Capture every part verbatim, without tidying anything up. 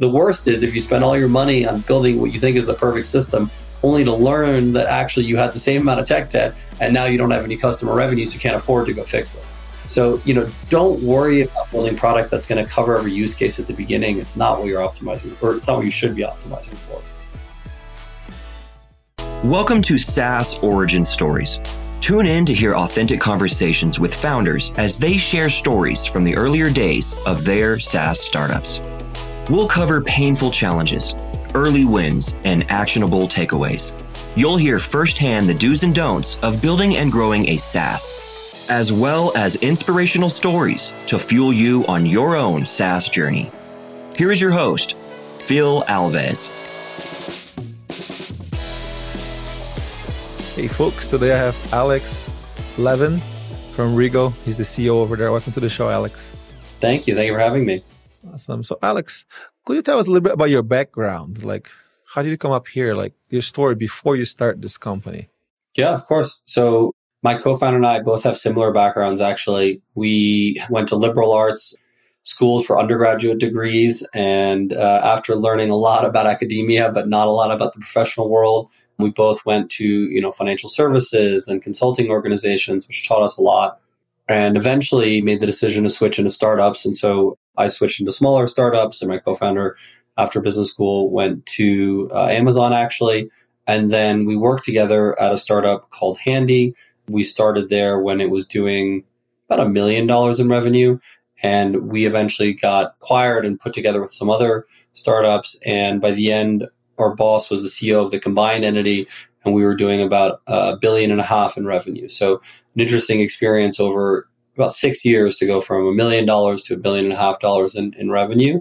The worst is if you spend all your money on building what you think is the perfect system, only to learn that actually you had the same amount of tech debt and now you don't have any customer revenues, so you can't afford to go fix it. So, you know, don't worry about building product that's going to cover every use case at the beginning. It's not what you're optimizing, or it's not what you should be optimizing for. Welcome to SaaS Origin Stories. Tune in to hear authentic conversations with founders as they share stories from the earlier days of their SaaS startups. We'll cover painful challenges, early wins, and actionable takeaways. You'll hear firsthand the do's and don'ts of building and growing a SaaS, as well as inspirational stories to fuel you on your own SaaS journey. Here is your host, Phil Alves. Hey folks, today I have Alex Levin from Regal. He's the C E O over there. Welcome to the show, Alex. Thank you. Thank you for having me. Awesome. So Alex, could you tell us a little bit about your background? Like, how did you come up here? Like, your story before you start this company? Yeah, of course. So my co-founder and I both have similar backgrounds, actually. We went to liberal arts schools for undergraduate degrees. And uh, after learning a lot about academia, but not a lot about the professional world, we both went to, you know, financial services and consulting organizations, which taught us a lot, and eventually made the decision to switch into startups. And so I switched into smaller startups, and my co-founder, after business school, went to uh, Amazon, actually. And then we worked together at a startup called Handy. We started there when it was doing about a million dollars in revenue. And we eventually got acquired and put together with some other startups. And by the end, our boss was the C E O of the combined entity, and we were doing about a billion and a half in revenue. So an interesting experience over about six years to go from a million dollars to a billion and a half dollars in, in revenue,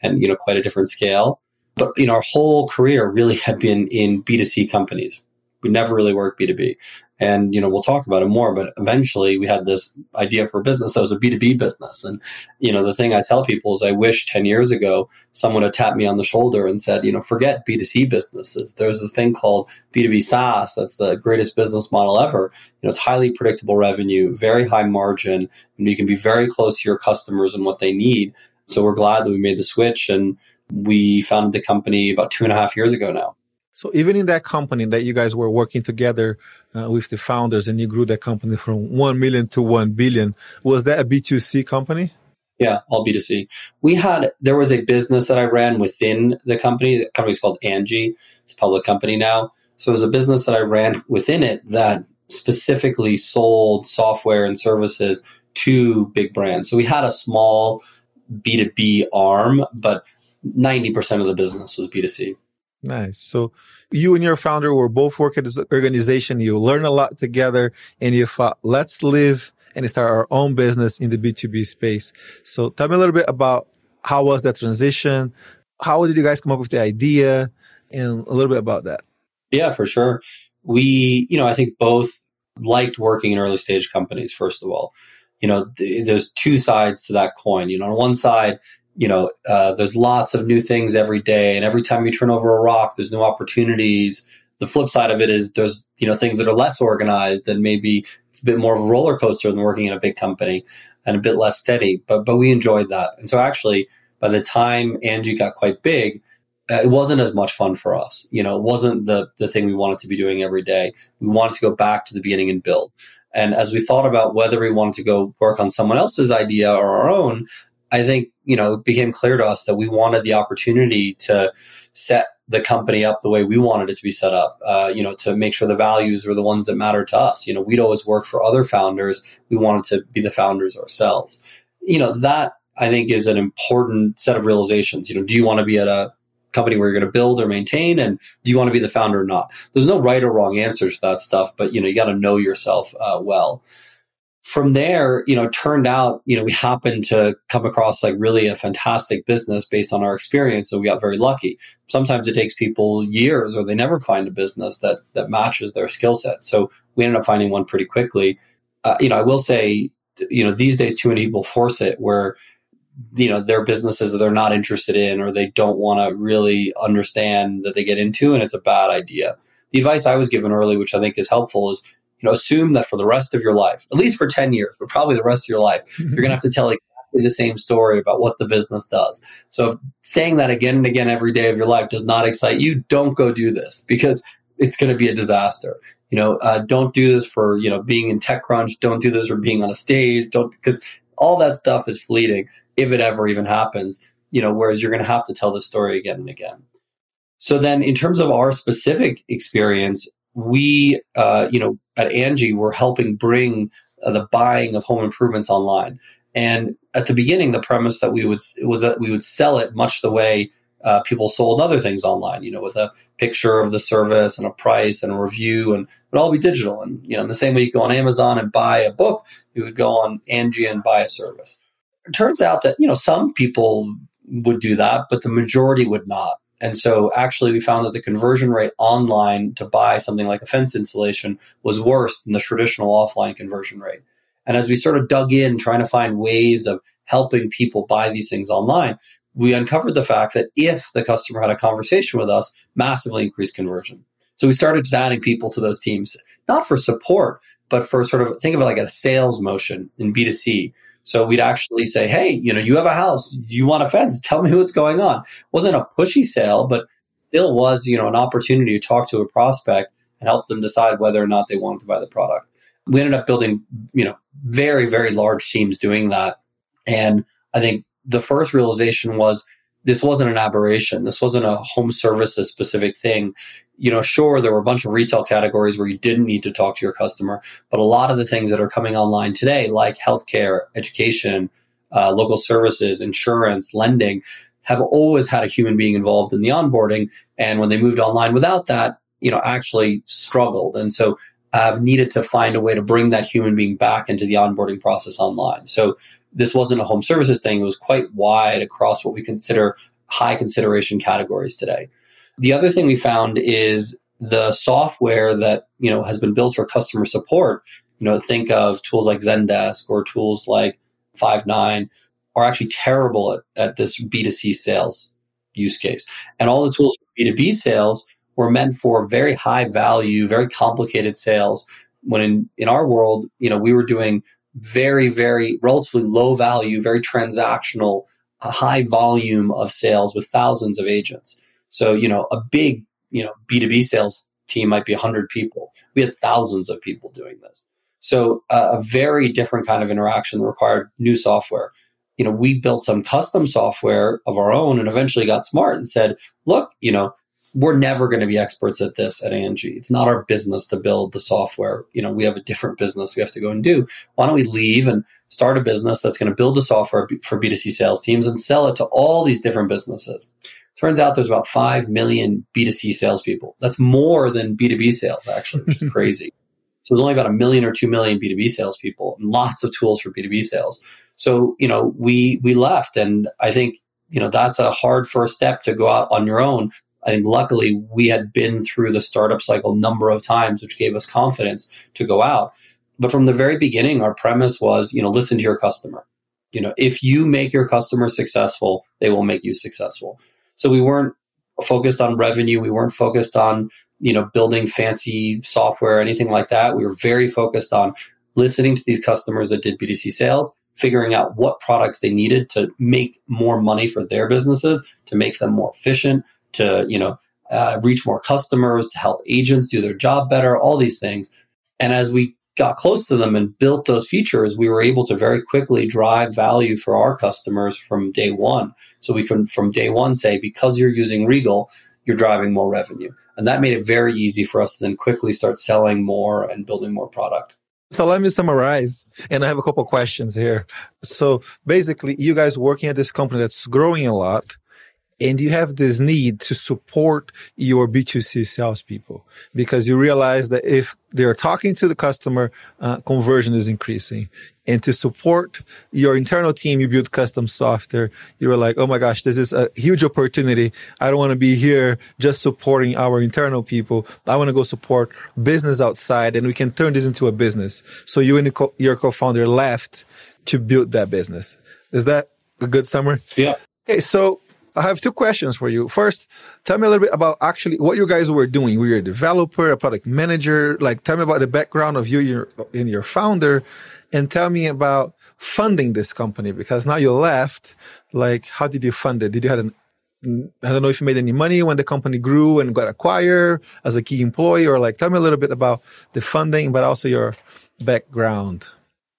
and, you know, quite a different scale. But, you know, our whole career really had been in B two C companies. We never really worked B two B. And, you know, we'll talk about it more, but eventually we had this idea for a business that was a B two B business. And, you know, the thing I tell people is I wish ten years ago someone had tapped me on the shoulder and said, you know, forget B two C businesses. There's this thing called B two B SaaS. That's the greatest business model ever. You know, it's highly predictable revenue, very high margin, and you can be very close to your customers and what they need. So we're glad that we made the switch, and we founded the company about two and a half years ago now. So even in that company that you guys were working together uh, with the founders, and you grew that company from one million to one billion, was that a B two C company? Yeah, all B two C. We had, there was a business that I ran within the company. The company's called Angie. It's a public company now. So it was a business that I ran within it that specifically sold software and services to big brands. So we had a small B two B arm, but ninety percent of the business was B two C. Nice. So you and your founder were both working at this organization. You learned a lot together, and you thought, let's live and start our own business in the B two B space. So tell me a little bit about how was that transition? How did you guys come up with the idea, and a little bit about that? Yeah, for sure. We, you know, I think both liked working in early stage companies, first of all. You know, th- there's two sides to that coin. You know, on one side, you know, uh, there's lots of new things every day. And every time you turn over a rock, there's new opportunities. The flip side of it is there's, you know, things that are less organized, and maybe it's a bit more of a roller coaster than working in a big company, and a bit less steady. But but we enjoyed that. And so actually, by the time Angie got quite big, uh, it wasn't as much fun for us. You know, it wasn't the the thing we wanted to be doing every day. We wanted to go back to the beginning and build. And as we thought about whether we wanted to go work on someone else's idea or our own, I think, you know, it became clear to us that we wanted the opportunity to set the company up the way we wanted it to be set up, uh, you know, to make sure the values were the ones that mattered to us. You know, we'd always worked for other founders. We wanted to be the founders ourselves. You know, that I think is an important set of realizations. You know, do you want to be at a company where you're going to build or maintain? And do you want to be the founder or not? There's no right or wrong answer to that stuff, but, you know, you got to know yourself uh, well. From there, you know, it turned out, you know, we happened to come across like really a fantastic business based on our experience. So we got very lucky. Sometimes it takes people years, or they never find a business that that matches their skill set. So we ended up finding one pretty quickly. Uh, you know, I will say, you know, these days too many people force it, where, you know, their businesses that they're not interested in, or they don't want to really understand, that they get into, and it's a bad idea. The advice I was given early, which I think is helpful, is, you know, assume that for the rest of your life, at least for ten years, but probably the rest of your life, you're going to have to tell exactly exactly the same story about what the business does. So if saying that again and again every day of your life does not excite you, don't go do this, because it's going to be a disaster. You know, uh, don't do this for, you know, being in TechCrunch. Don't do this for being on a stage. Don't, because all that stuff is fleeting, if it ever even happens, you know, whereas you're going to have to tell this story again and again. So then in terms of our specific experience, we, uh, you know, at Angie, we're helping bring uh, the buying of home improvements online. And at the beginning, the premise that we would was that we would sell it much the way uh, people sold other things online, you know, with a picture of the service and a price and a review, and it would all be digital. And, you know, in the same way you go on Amazon and buy a book, you would go on Angie and buy a service. It turns out that, you know, some people would do that, but the majority would not. And so actually we found that the conversion rate online to buy something like a fence installation was worse than the traditional offline conversion rate. And as we sort of dug in trying to find ways of helping people buy these things online, we uncovered the fact that if the customer had a conversation with us, massively increased conversion. So we started just adding people to those teams, not for support, but for sort of, think of it like a sales motion in B two C. So we'd actually say, hey, you know, you have a house, you want a fence, tell me what's going on. It wasn't a pushy sale, but still was, you know, an opportunity to talk to a prospect and help them decide whether or not they wanted to buy the product. We ended up building, you know, very, very large teams doing that. And I think the first realization was this wasn't an aberration. This wasn't a home services specific thing. You know, sure, there were a bunch of retail categories where you didn't need to talk to your customer, but a lot of the things that are coming online today, like healthcare, education, uh, local services, insurance, lending, have always had a human being involved in the onboarding. And when they moved online without that, you know, actually struggled. And so I've needed to find a way to bring that human being back into the onboarding process online. So this wasn't a home services thing. It was quite wide across what we consider high consideration categories today. The other thing we found is the software that, you know, has been built for customer support. You know, think of tools like Zendesk or tools like Five nine are actually terrible at, at this B two C sales use case. And all the tools for B two B sales were meant for very high value, very complicated sales. When in, in our world, you know, we were doing very, very relatively low value, very transactional, high volume of sales with thousands of agents. So, you know, a big, you know, B two B sales team might be one hundred people. We had thousands of people doing this. So uh, a very different kind of interaction that required new software. You know, we built some custom software of our own and eventually got smart and said, look, you know, we're never going to be experts at this at Angie. It's not our business to build the software. You know, we have a different business we have to go and do. Why don't we leave and start a business that's going to build the software for B two C sales teams and sell it to all these different businesses? Turns out there's about five million B two C salespeople. That's more than B two B sales, actually, which is crazy. So there's only about a million or two million B two B salespeople and lots of tools for B two B sales. So, you know, we we left. And I think, you know, that's a hard first step to go out on your own. I think luckily we had been through the startup cycle a number of times, which gave us confidence to go out. But from the very beginning, our premise was, you know, listen to your customer. You know, if you make your customer successful, they will make you successful. So we weren't focused on revenue. We weren't focused on, you know, building fancy software or anything like that. We were very focused on listening to these customers that did B two C sales, figuring out what products they needed to make more money for their businesses, to make them more efficient, to, you know, uh, reach more customers, to help agents do their job better, all these things. And as we got close to them and built those features, we were able to very quickly drive value for our customers from day one. So we can, from day one, say, because you're using Regal, you're driving more revenue. And that made it very easy for us to then quickly start selling more and building more product. So let me summarize, and I have a couple of questions here. So basically, you guys working at this company that's growing a lot, and you have this need to support your B two C salespeople because you realize that if they're talking to the customer, uh, conversion is increasing. And to support your internal team, you build custom software. You were like, oh my gosh, this is a huge opportunity. I don't want to be here just supporting our internal people. I want to go support business outside, and we can turn this into a business. So you and your co-founder left to build that business. Is that a good summary? Yeah. Okay, so I have two questions for you. First, tell me a little bit about actually what you guys were doing. Were you a developer, a product manager? Like, tell me about the background of you your, and your founder, and tell me about funding this company? Because now you're left, like, how did you fund it? Did you have an, I don't know if you made any money when the company grew and got acquired as a key employee, or like, tell me a little bit about the funding, but also your background.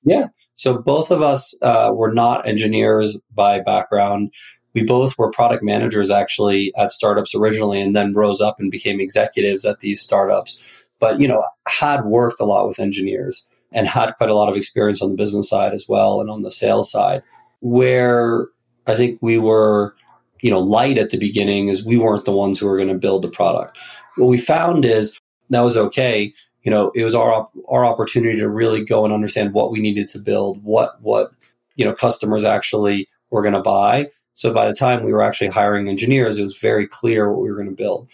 Yeah. So both of us uh, were not engineers by background. We both were product managers actually at startups originally, and then rose up and became executives at these startups. But, you know, had worked a lot with engineers and had quite a lot of experience on the business side as well and on the sales side. Where I think we were, you know, light at the beginning is we weren't the ones who were going to build the product. What we found is that was okay. You know, it was our our opportunity to really go and understand what we needed to build, what what you know customers actually were going to buy. So by the time we were actually hiring engineers, it was very clear what we were going to build.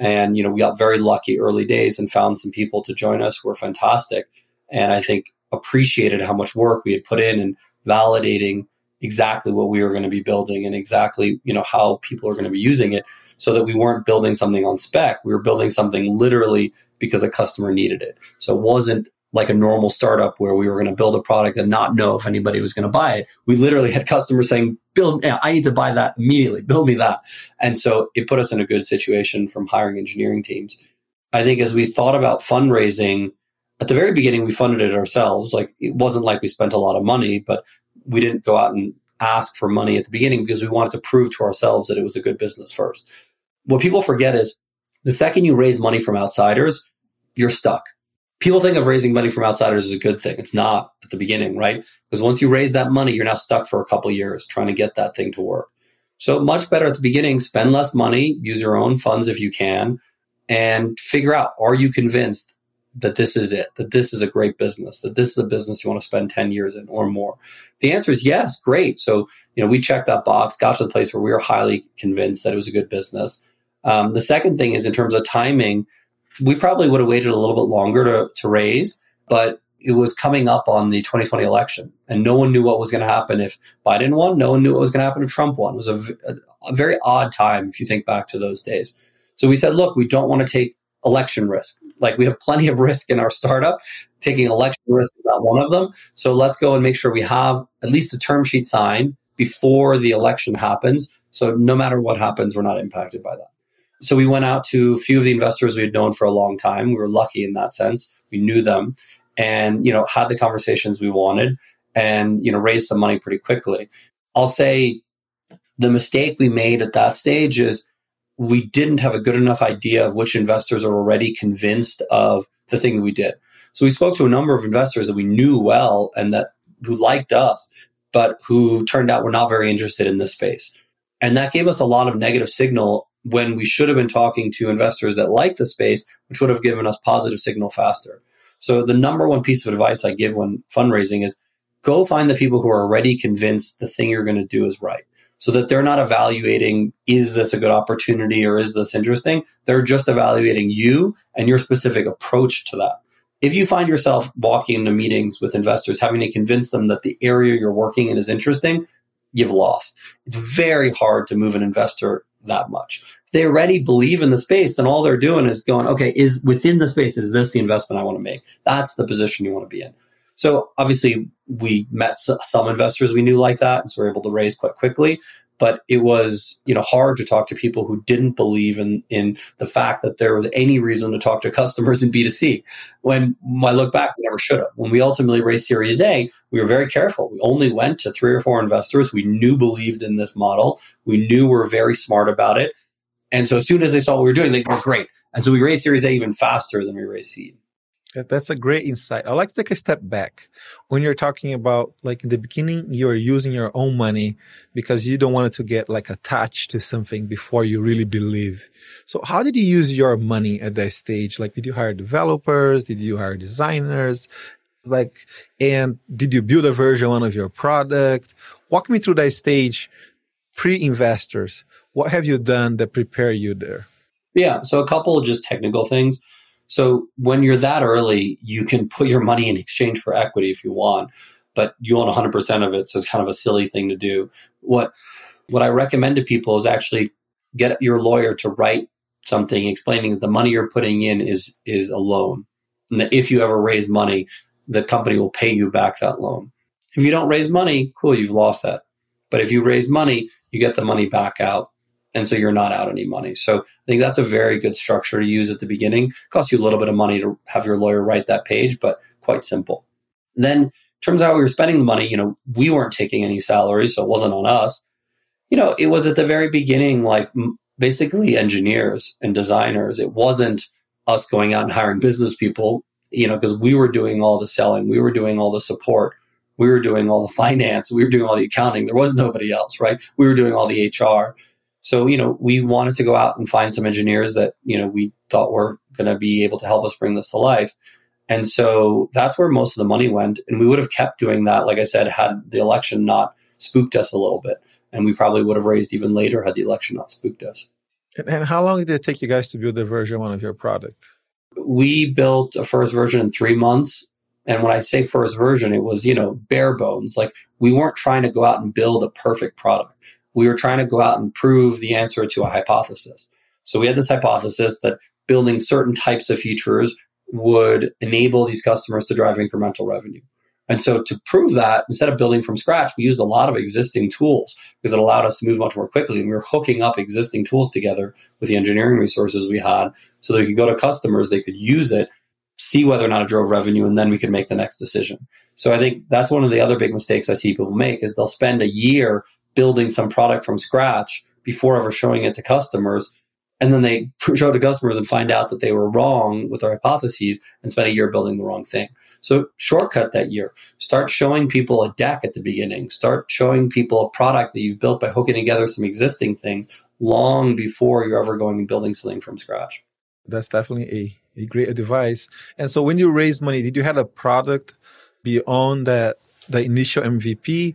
And, you know, we got very lucky early days and found some people to join us who were fantastic. And I think appreciated how much work we had put in and validating exactly what we were going to be building and exactly, you know, how people are going to be using it, so that we weren't building something on spec. We were building something literally because a customer needed it. So it wasn't like a normal startup where we were going to build a product and not know if anybody was going to buy it. We literally had customers saying, "Build, yeah, I need to buy that immediately. Build me that." And so it put us in a good situation from hiring engineering teams. I think as we thought about fundraising, at the very beginning, we funded it ourselves. Like, it wasn't like we spent a lot of money, but we didn't go out and ask for money at the beginning because we wanted to prove to ourselves that it was a good business first. What people forget is the second you raise money from outsiders, you're stuck. People think of raising money from outsiders as a good thing. It's not at the beginning, right? Because once you raise that money, you're now stuck for a couple of years trying to get that thing to work. So much better at the beginning, spend less money, use your own funds if you can, and figure out, are you convinced that this is it, that this is a great business, that this is a business you want to spend ten years in or more? If the answer is yes, great. So, you know, we checked that box, got to the place where we were highly convinced that it was a good business. Um, the second thing is in terms of timing, we probably would have waited a little bit longer to, to raise, but it was coming up on the twenty twenty election, and no one knew what was going to happen if Biden won. No one knew what was going to happen if Trump won. It was a, a, a very odd time if you think back to those days. So we said, look, we don't want to take election risk. Like, we have plenty of risk in our startup. Taking election risk is not one of them. So let's go and make sure we have at least a term sheet signed before the election happens. So no matter what happens, we're not impacted by that. So we went out to a few of the investors we had known for a long time. We were lucky in that sense. We knew them and, you know, had the conversations we wanted and, you know, raised some money pretty quickly. I'll say the mistake we made at that stage is we didn't have a good enough idea of which investors are already convinced of the thing that we did. So we spoke to a number of investors that we knew well and that who liked us, but who turned out were not very interested in this space. And that gave us a lot of negative signal when we should have been talking to investors that like the space, which would have given us positive signal faster. So the number one piece of advice I give when fundraising is go find the people who are already convinced the thing you're going to do is right, so that they're not evaluating, is this a good opportunity or is this interesting? They're just evaluating you and your specific approach to that. If you find yourself walking into meetings with investors, having to convince them that the area you're working in is interesting, you've lost. It's very hard to move an investor that much. If they already believe in the space, then all they're doing is going, okay, is within the space, is this the investment I want to make? That's the position you want to be in. So obviously we met some investors we knew like that, and so we were able to raise quite quickly, but it was, you know, hard to talk to people who didn't believe in, in the fact that there was any reason to talk to customers in B two C. When I look back, we never should have. When we ultimately raised Series A, we were very careful. We only went to three or four investors we knew believed in this model. We knew were very smart about it. And so as soon as they saw what we were doing, they were great. And so we raised Series A even faster than we raised seed. That's a great insight. I'd like to take a step back. When you're talking about, like, in the beginning, you're using your own money because you don't want it to get, like, attached to something before you really believe. So how did you use your money at that stage? Like, did you hire developers? Did you hire designers? Like, and did you build a version one of your product? Walk me through that stage, pre-investors. What have you done that prepare you there? Yeah, so a couple of just technical things. So when you're that early, you can put your money in exchange for equity if you want, but you own one hundred percent of it, so it's kind of a silly thing to do. What what I recommend to people is actually get your lawyer to write something explaining that the money you're putting in is is a loan, and that if you ever raise money, the company will pay you back that loan. If you don't raise money, cool, you've lost that. But if you raise money, you get the money back out. And so you're not out any money. So I think that's a very good structure to use at the beginning. Costs you a little bit of money to have your lawyer write that page, but quite simple. Then in terms of how we were spending the money, you know, we weren't taking any salaries, so it wasn't on us. You know, it was at the very beginning, like m- basically engineers and designers. It wasn't us going out and hiring business people, you know, because we were doing all the selling. We were doing all the support. We were doing all the finance. We were doing all the accounting. There was nobody else, right? We were doing all the H R. So, you know, we wanted to go out and find some engineers that, you know, we thought were going to be able to help us bring this to life. And so that's where most of the money went. And we would have kept doing that, like I said, had the election not spooked us a little bit. And we probably would have raised even later had the election not spooked us. And how long did it take you guys to build a version one of your product? We built a first version in three months. And when I say first version, it was, you know, bare bones. Like we weren't trying to go out and build a perfect product. We were trying to go out and prove the answer to a hypothesis. So we had this hypothesis that building certain types of features would enable these customers to drive incremental revenue. And so to prove that, instead of building from scratch, we used a lot of existing tools because it allowed us to move much more quickly. And we were hooking up existing tools together with the engineering resources we had so that we could go to customers, they could use it, see whether or not it drove revenue, and then we could make the next decision. So I think that's one of the other big mistakes I see people make is they'll spend a year building some product from scratch before ever showing it to customers. And then they show it to customers and find out that they were wrong with their hypotheses and spend a year building the wrong thing. So shortcut that year. Start showing people a deck at the beginning. Start showing people a product that you've built by hooking together some existing things long before you're ever going and building something from scratch. That's definitely a, a great advice. And so when you raised money, did you have a product beyond that the initial M V P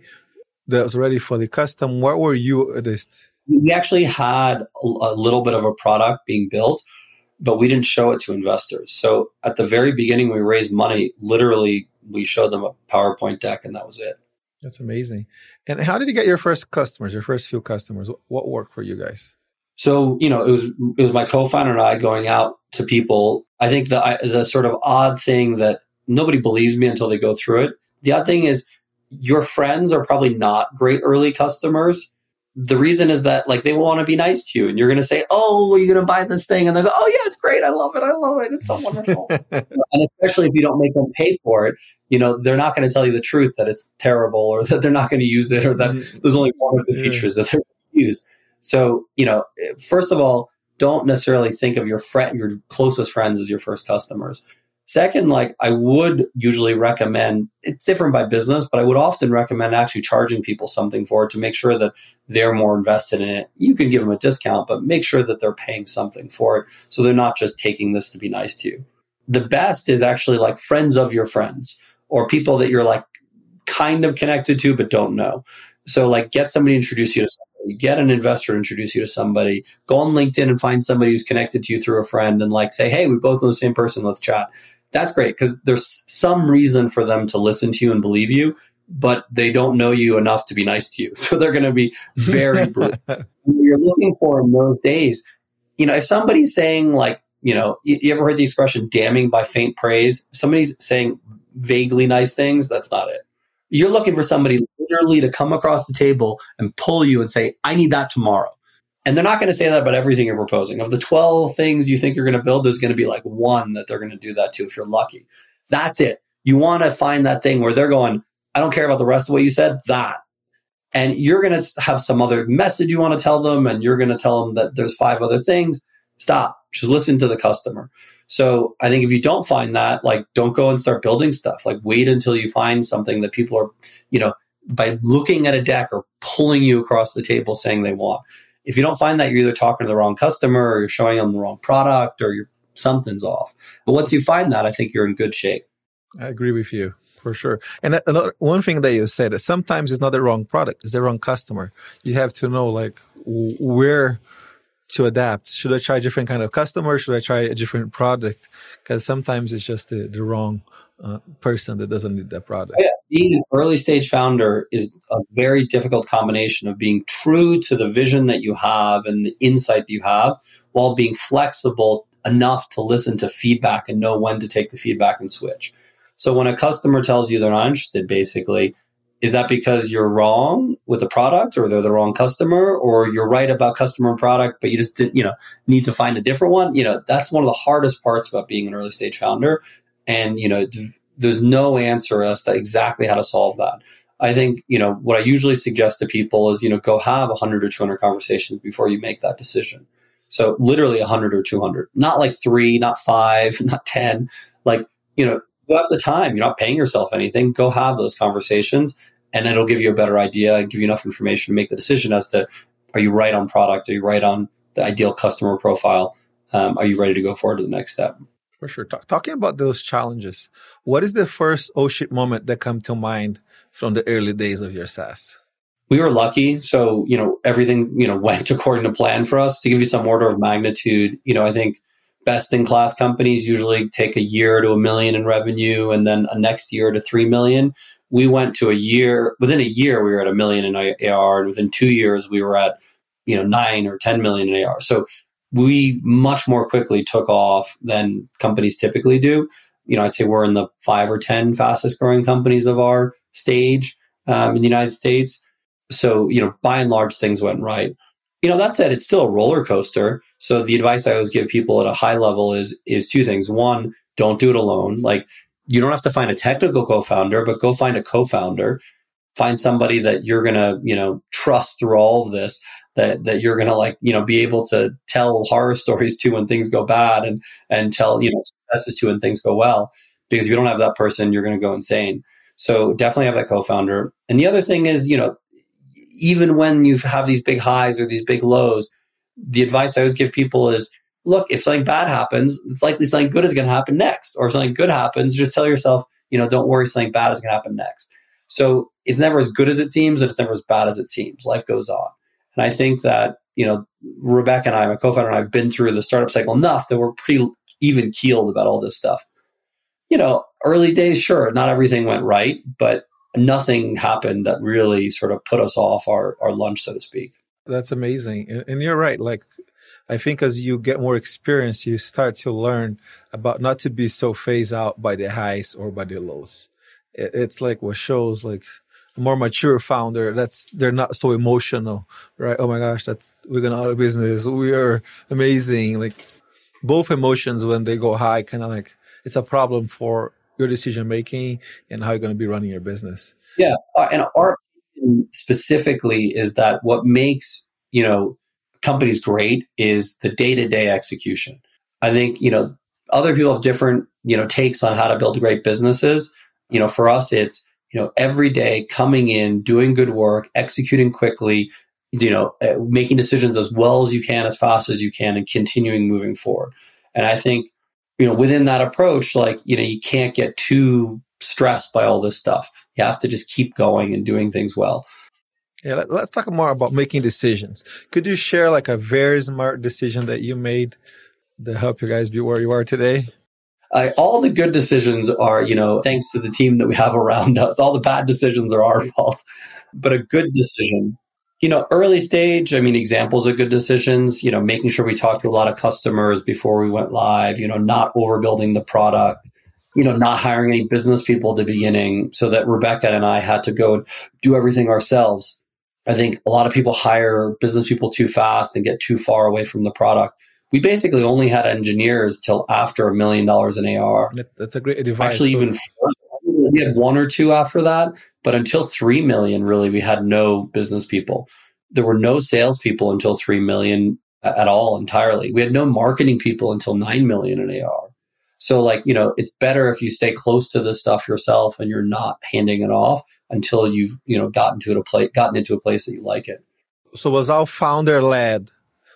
that was ready for the custom? What were you at this? We actually had a little bit of a product being built, but we didn't show it to investors. So at the very beginning, we raised money. Literally, we showed them a PowerPoint deck and that was it. That's amazing. And how did you get your first customers, your first few customers? What worked for you guys? So, you know, it was it was my co-founder and I going out to people. I think the I, the sort of odd thing that nobody believes me until they go through it. The odd thing is your friends are probably not great early customers. The reason is that like they want to be nice to you and you're going to say, oh, well, you're going to buy this thing. And they'll go, oh yeah, it's great. I love it. I love it. It's so wonderful. And especially if you don't make them pay for it, you know, they're not going to tell you the truth that it's terrible or that they're not going to use it or that mm-hmm. there's only one of the features yeah. that they're going to use. So, you know, first of all, don't necessarily think of your friend, your closest friends as your first customers. Second, like I would usually recommend, it's different by business, but I would often recommend actually charging people something for it to make sure that they're more invested in it. You can give them a discount, but make sure that they're paying something for it so they're not just taking this to be nice to you. The best is actually like friends of your friends or people that you're like kind of connected to but don't know. So like get somebody to introduce you to somebody, get an investor to introduce you to somebody, go on LinkedIn and find somebody who's connected to you through a friend and like say, hey, we both know the same person, let's chat. That's great because there's some reason for them to listen to you and believe you, but they don't know you enough to be nice to you. So they're going to be very brutal. What you're looking for in those days, you know, if somebody's saying like, you know, you, you ever heard the expression damning by faint praise? If somebody's saying vaguely nice things, that's not it. You're looking for somebody literally to come across the table and pull you and say, I need that tomorrow. And they're not going to say that about everything you're proposing. Of the twelve things you think you're going to build, there's going to be like one that they're going to do that to if you're lucky. That's it. You want to find that thing where they're going, I don't care about the rest of what you said, that. And you're going to have some other message you want to tell them, and you're going to tell them that there's five other things. Stop. Just listen to the customer. So I think if you don't find that, like don't go and start building stuff. Like wait until you find something that people are, you know, by looking at a deck or pulling you across the table saying they want. If you don't find that, you're either talking to the wrong customer or you're showing them the wrong product or you're, something's off. But once you find that, I think you're in good shape. I agree with you for sure. And another, one thing that you said, sometimes it's not the wrong product, it's the wrong customer. You have to know like where to adapt. Should I try a different kind of customer? Should I try a different product? Because sometimes it's just the, the wrong uh, person that doesn't need that product. Yeah. Being an early stage founder is a very difficult combination of being true to the vision that you have and the insight that you have while being flexible enough to listen to feedback and know when to take the feedback and switch. So when a customer tells you they're not interested, basically, Is that because you're wrong with the product, or they're the wrong customer, or you're right about customer and product, but you just did, you know, need to find a different one? You know, that's one of the hardest parts about being an early stage founder. And, you know, there's no answer as to exactly how to solve that. I think, you know, what I usually suggest to people is, you know, go have one hundred or two hundred conversations before you make that decision. So literally one hundred or two hundred, not like three, not five, not ten, like, you know, you have the time, you're not paying yourself anything, go have those conversations. And it'll give you a better idea and give you enough information to make the decision as to, are you right on product? Are you right on the ideal customer profile? Um, are you ready to go forward to the next step? For sure. Talk, talking about those challenges, what is the first oh shit moment that comes to mind from the early days of your SaaS? We were lucky. So, you know, everything, you know, went according to plan for us. To give you some order of magnitude, you know, I think best in class companies usually take a year to a million in revenue and then a next year to three million. We went to a year, within a year, we were at a million in A R, and within two years, we were at, you know, nine or ten million in A R. So we much more quickly took off than companies typically do. You know, I'd say we're in the five or ten fastest growing companies of our stage um, in the United States. So, you know, by and large, things went right. You know, that said, it's still a roller coaster. So the advice I always give people at a high level is is two things. One, don't do it alone. Like, you don't have to find a technical co-founder, but go find a co-founder. Find somebody that you're going to, you know, trust through all of this, that that you're going to, like, you know, be able to tell horror stories to when things go bad, and and tell, you know, successes to when things go well. Because if you don't have that person, you're going to go insane. So definitely have that co-founder. And the other thing is, you know, even when you have these big highs or these big lows, the advice I always give people is, look, if something bad happens, it's likely something good is going to happen next. Or if something good happens, just tell yourself, you know, don't worry, something bad is going to happen next. So it's never as good as it seems, and it's never as bad as it seems. Life goes on. And I think that, you know, Rebecca and I, my co-founder and I, have been through the startup cycle enough that we're pretty even keeled about all this stuff. You know, early days, sure, not everything went right, but nothing happened that really sort of put us off our, our lunch, so to speak. That's amazing. And, and you're right. Like, I think as you get more experience, you start to learn about not to be so phased out by the highs or by the lows. It, it's like what shows, like, a more mature founder, that's, they're not so emotional, right? Oh my gosh, that's, we're going out of business. We are amazing. Like, both emotions, when they go high, kind of like, it's a problem for your decision making and how you're going to be running your business. Yeah. Uh, and our specifically is that what makes, you know, companies great is the day-to-day execution. I think, you know, other people have different, you know, takes on how to build great businesses. You know, for us, it's, you know, every day coming in, doing good work, executing quickly, you know, making decisions as well as you can, as fast as you can, and continuing moving forward. And I think, you know, within that approach, like, you know, you can't get too stressed by all this stuff. You have to just keep going and doing things well. Yeah, let, let's talk more about making decisions. Could you share, like, a very smart decision that you made that helped you guys be where you are today? Uh, all the good decisions are, you know, thanks to the team that we have around us. All the bad decisions are our fault. But a good decision, you know, early stage, I mean, examples of good decisions, you know, making sure we talked to a lot of customers before we went live, you know, not overbuilding the product, you know, not hiring any business people at the beginning, so that Rebecca and I had to go do everything ourselves. I think a lot of people hire business people too fast and get too far away from the product. We basically only had engineers till after a million dollars in A R. That's a great advice. Actually, so even further, we had one or two after that, but until three million, really, we had no business people. There were no salespeople until three million at all entirely. We had no marketing people until nine million in A R. So, like, you know, it's better if you stay close to this stuff yourself and you're not handing it off until you've, you know, gotten to a place, gotten into a place that you like it. So was all founder led,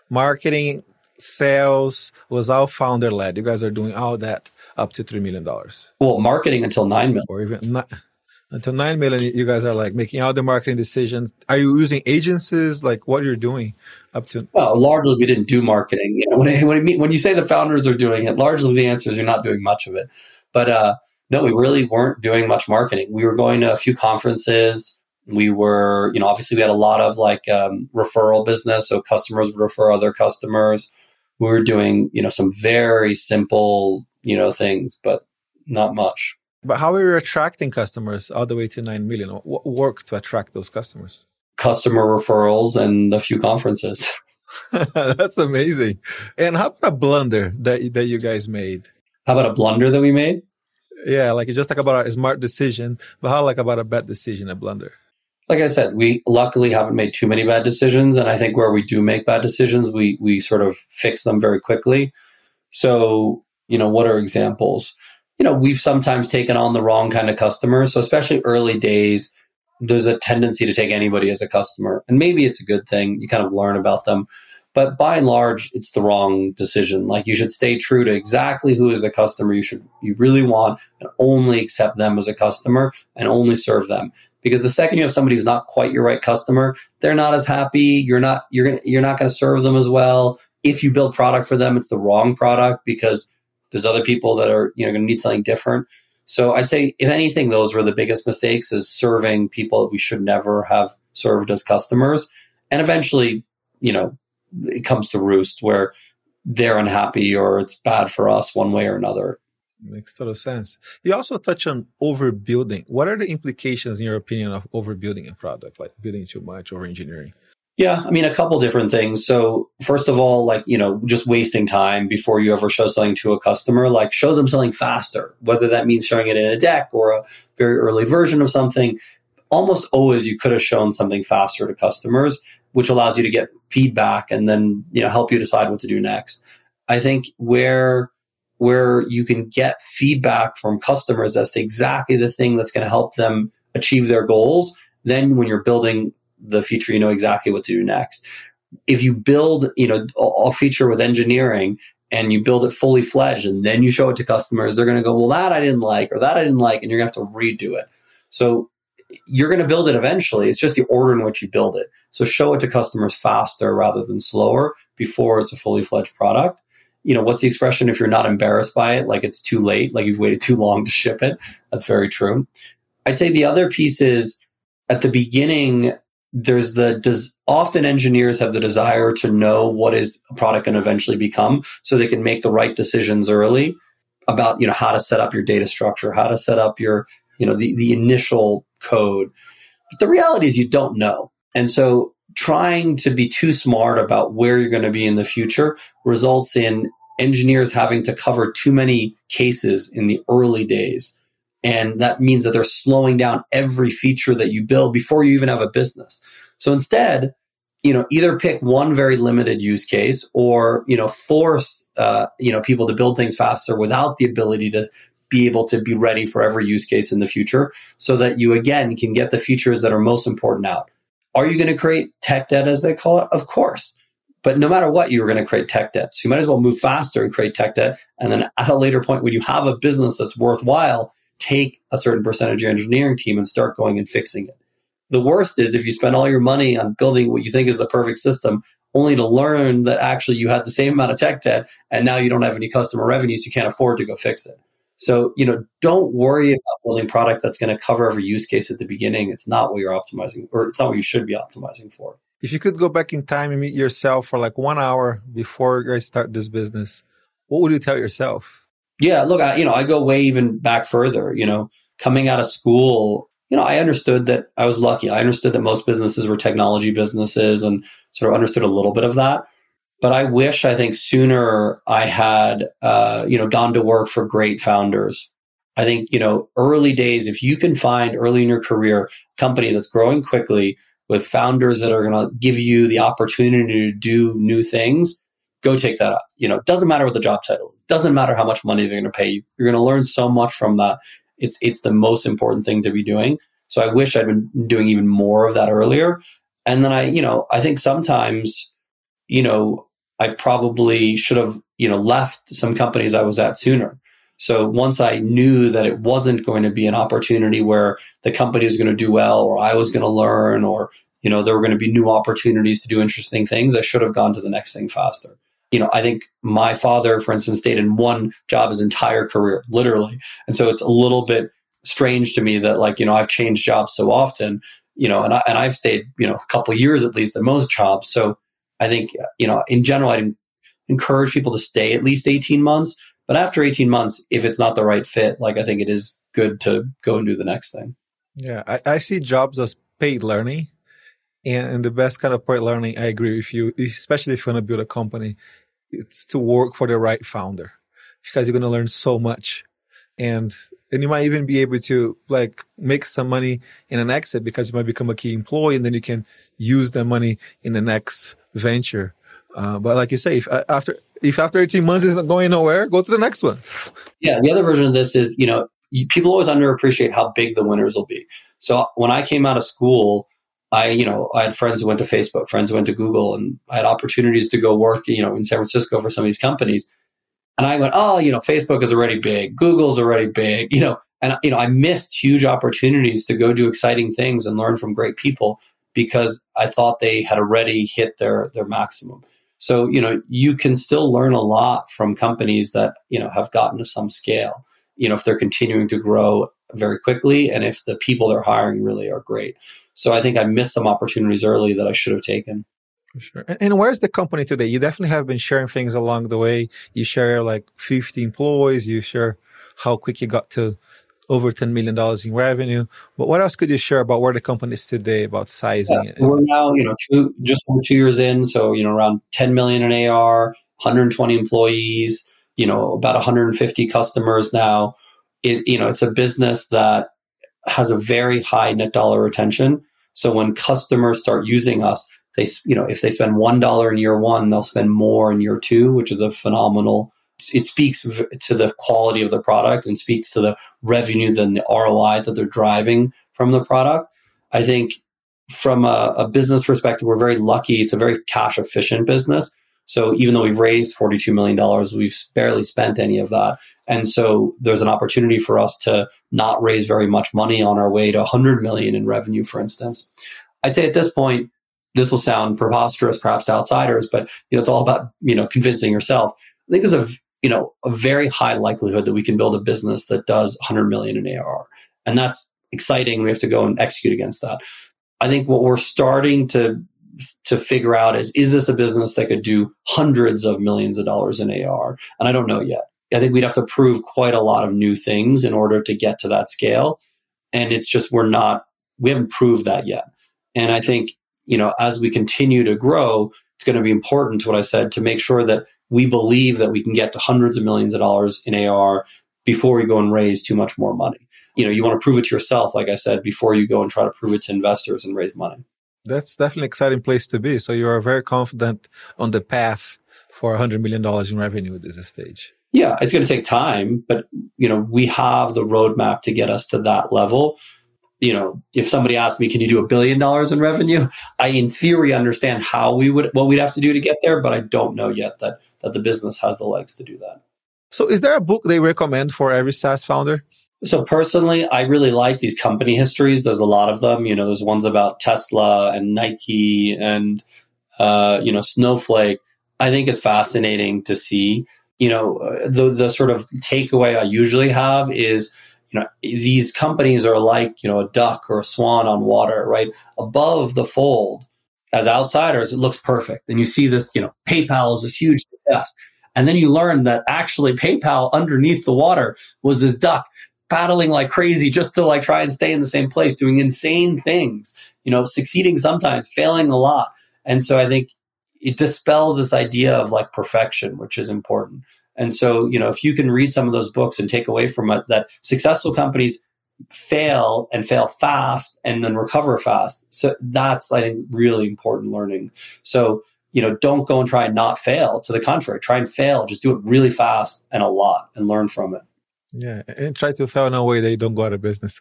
marketing, sales was all founder led. You guys are doing all that up to three million dollars. Well, marketing until nine million, or even not, until nine million. You guys are, like, making all the marketing decisions. Are you using agencies? Like, what you're doing up to? Well, largely we didn't do marketing. You know, when I, when I mean, when you say the founders are doing it, largely the answer is you're not doing much of it. But uh, no, we really weren't doing much marketing. We were going to a few conferences. We were, you know, obviously we had a lot of, like, um, referral business. So customers would refer other customers. We were doing, you know, some very simple, you know, things, but not much. But how are you attracting customers all the way to nine million? What work to attract those customers? Customer referrals and a few conferences. That's amazing. And how about a blunder that, that you guys made? How about a blunder that we made? Yeah, like you just talk about a smart decision, but how like about a bad decision, a blunder? Like I said, we luckily haven't made too many bad decisions. And I think where we do make bad decisions, we we sort of fix them very quickly. So, you know, what are examples? You know, we've sometimes taken on the wrong kind of customers. So especially early days, there's a tendency to take anybody as a customer. And maybe it's a good thing. You kind of learn about them. But by and large, it's the wrong decision. Like you should stay true to exactly who is the customer you should you really want and only accept them as a customer and only serve them. Because the second you have somebody who's not quite your right customer, they're not as happy. You're not you're gonna you're not gonna serve them as well. If you build product for them, it's the wrong product because there's other people that are, you know, going to need something different. So I'd say, if anything, those were the biggest mistakes, is serving people that we should never have served as customers. And eventually, you know, it comes to roost where they're unhappy or it's bad for us one way or another. Makes total sense. You also touch on overbuilding. What are the implications, in your opinion, of overbuilding a product, like building too much, over engineering? Yeah, I mean, a couple different things. So first of all, like, you know, just wasting time before you ever show something to a customer, like show them something faster, whether that means showing it in a deck or a very early version of something. Almost always you could have shown something faster to customers, which allows you to get feedback and then, you know, help you decide what to do next. I think where where you can get feedback from customers, that's exactly the thing that's going to help them achieve their goals. Then when you're building the feature, you know exactly what to do next. If you build, you know, a feature with engineering and you build it fully fledged and then you show it to customers, they're going to go, well, that I didn't like, or that I didn't like, and you're going to have to redo it. So you're going to build it eventually. It's just the order in which you build it. So show it to customers faster rather than slower before it's a fully fledged product. You know, what's the expression? If you're not embarrassed by it, like it's too late, like you've waited too long to ship it. That's very true. I'd say the other piece is at the beginning, there's the, does often engineers have the desire to know what is a product going to eventually become so they can make the right decisions early about, you know, how to set up your data structure, how to set up your, you know, the, the initial code. But the reality is you don't know. And so trying to be too smart about where you're going to be in the future results in engineers having to cover too many cases in the early days. And that means that they're slowing down every feature that you build before you even have a business. So instead, you know, either pick one very limited use case or, you know, force, uh, you know, people to build things faster without the ability to be able to be ready for every use case in the future so that you, again, can get the features that are most important out. Are you going to create tech debt, as they call it? Of course. But no matter what, you were going to create tech debt. So you might as well move faster and create tech debt. And then at a later point, when you have a business that's worthwhile, take a certain percentage of your engineering team and start going and fixing it. The worst is if you spend all your money on building what you think is the perfect system, only to learn that actually you had the same amount of tech debt and now you don't have any customer revenues, you can't afford to go fix it. So, you know, don't worry about building product that's going to cover every use case at the beginning. It's not what you're optimizing, or it's not what you should be optimizing for. If you could go back in time and meet yourself for like one hour before you guys start this business, what would you tell yourself? Yeah, look, I, you know, I go way even back further, you know, coming out of school, you know, I understood that I was lucky. I understood that most businesses were technology businesses and sort of understood a little bit of that. But I wish, I think sooner I had, uh, you know, gone to work for great founders. I think, you know, early days, if you can find early in your career, a company that's growing quickly with founders that are going to give you the opportunity to do new things, go take that up. You know, it doesn't matter what the job title is. It doesn't matter how much money they're going to pay you. You're going to learn so much from that. It's it's the most important thing to be doing. So I wish I'd been doing even more of that earlier. And then I, you know, I think sometimes, you know, I probably should have, you know, left some companies I was at sooner. So once I knew that it wasn't going to be an opportunity where the company was going to do well, or I was going to learn, or, you know, there were going to be new opportunities to do interesting things, I should have gone to the next thing faster. You know, I think my father, for instance, stayed in one job his entire career, literally. And so it's a little bit strange to me that, like, you know, I've changed jobs so often, you know, and, I, and I've stayed, you know, a couple of years at least at most jobs. So I think, you know, in general, I'd encourage people to stay at least eighteen months. But after eighteen months, if it's not the right fit, like, I think it is good to go and do the next thing. Yeah, I, I see jobs as paid learning. And the best kind of paid learning, I agree with you, especially if you want to build a company, it's to work for the right founder, because you're going to learn so much. And and you might even be able to like make some money in an exit, because you might become a key employee, and then you can use the money in the next venture. Uh, but like you say, if after if after eighteen months it's not going nowhere, go to the next one. Yeah, the other version of this is, you know, people always underappreciate how big the winners will be. So when I came out of school, I, you know, I had friends who went to Facebook, friends who went to Google, and I had opportunities to go work, you know, in San Francisco for some of these companies. And I went, oh, you know, Facebook is already big, Google's already big, you know, and, you know, I missed huge opportunities to go do exciting things and learn from great people, because I thought they had already hit their, their maximum. So, you know, you can still learn a lot from companies that, you know, have gotten to some scale, you know, if they're continuing to grow very quickly and if the people they're hiring really are great. So I think I missed some opportunities early that I should have taken. For sure. And, and where's the company today? You definitely have been sharing things along the way. You share like fifty employees. You share how quick you got to over ten million dollars in revenue. But what else could you share about where the company is today, about sizing? Yeah, so we're now, you know, two, just over two years in. So, you know, around ten million in A R, one hundred twenty employees, you know, about one hundred fifty customers now. It, you know, it's a business that has a very high net dollar retention. So when customers start using us, they, you know, if they spend one dollar in year one, they'll spend more in year two, which is a phenomenal, it speaks to the quality of the product and speaks to the revenue than the R O I that they're driving from the product. I think from a, a business perspective, we're very lucky. It's a very cash efficient business. So even though we've raised forty-two million dollars, we've barely spent any of that. And so there's an opportunity for us to not raise very much money on our way to one hundred million dollars in revenue, for instance. I'd say at this point, this will sound preposterous, perhaps to outsiders, but you know, it's all about, you know, convincing yourself. I think there's a, you know, a very high likelihood that we can build a business that does one hundred million dollars in A R R. And that's exciting. We have to go and execute against that. I think what we're starting to to figure out is, is this a business that could do hundreds of millions of dollars in A R? And I don't know yet. I think we'd have to prove quite a lot of new things in order to get to that scale. And it's just, we're not, we haven't proved that yet. And I think, you know, as we continue to grow, it's going to be important to what I said, to make sure that we believe that we can get to hundreds of millions of dollars in A R before we go and raise too much more money. You know, you want to prove it to yourself, like I said, before you go and try to prove it to investors and raise money. That's definitely an exciting place to be. So you are very confident on the path for one hundred million dollars in revenue at this stage. Yeah, it's going to take time, but you know, we have the roadmap to get us to that level. You know, if somebody asked me, can you do a billion dollars in revenue? I, in theory, understand how we would, what we'd have to do to get there, but I don't know yet that that the business has the legs to do that. So is there a book they recommend for every SaaS founder? So personally, I really like these company histories. There's a lot of them. You know, there's ones about Tesla and Nike and, uh, you know, Snowflake. I think it's fascinating to see. You know, the the sort of takeaway I usually have is, you know, these companies are like, you know, a duck or a swan on water, right? Above the fold, as outsiders, it looks perfect. And you see this, you know, PayPal is this huge success. And then you learn that actually PayPal underneath the water was this duck paddling like crazy just to like try and stay in the same place, doing insane things, you know, succeeding sometimes, failing a lot. And so I think it dispels this idea of like perfection, which is important. And so, you know, if you can read some of those books and take away from it that successful companies fail and fail fast and then recover fast. So that's, I think, really important learning. So, you know, don't go and try and not fail. To the contrary, try and fail. Just do it really fast and a lot and learn from it. Yeah, and try to fail in a way that you don't go out of business.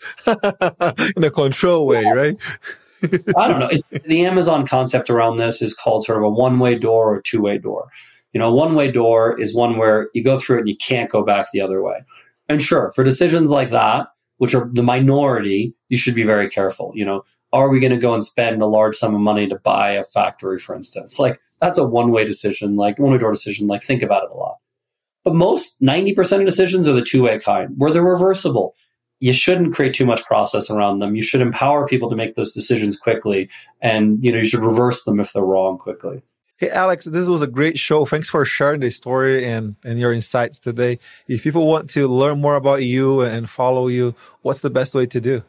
In a control way, yeah. Right? I don't know. It, the Amazon concept around this is called sort of a one-way door or two-way door. You know, a one-way door is one where you go through it and you can't go back the other way. And sure, for decisions like that, which are the minority, you should be very careful. You know, are we going to go and spend a large sum of money to buy a factory, for instance? Like, that's a one-way decision, like one-way door decision, like think about it a lot. But most ninety percent of decisions are the two-way kind, where they're reversible. You shouldn't create too much process around them. You should empower people to make those decisions quickly. And, you know, you should reverse them if they're wrong quickly. Okay, Alex, this was a great show. Thanks for sharing the story and, and your insights today. If people want to learn more about you and follow you, what's the best way to do?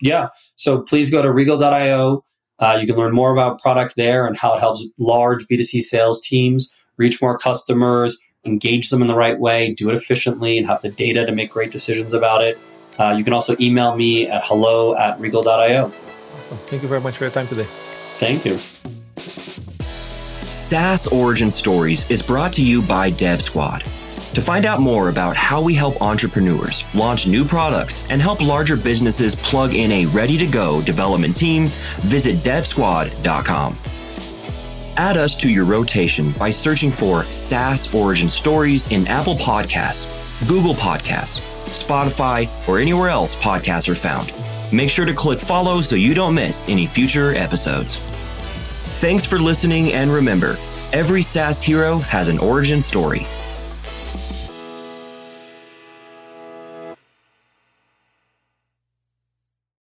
Yeah, so please go to Regal dot io. Uh, you can learn more about product there and how it helps large B two C sales teams reach more customers, engage them in the right way, do it efficiently, and have the data to make great decisions about it. Uh, you can also email me at hello at regal dot io. Awesome. Thank you very much for your time today. Thank you. SaaS Origin Stories is brought to you by Dev Squad. To find out more about how we help entrepreneurs launch new products and help larger businesses plug in a ready-to-go development team, visit dev squad dot com. Add us to your rotation by searching for SaaS Origin Stories in Apple Podcasts, Google Podcasts, Spotify, or anywhere else podcasts are found. Make sure to click follow so you don't miss any future episodes. Thanks for listening, and remember, every SaaS hero has an origin story.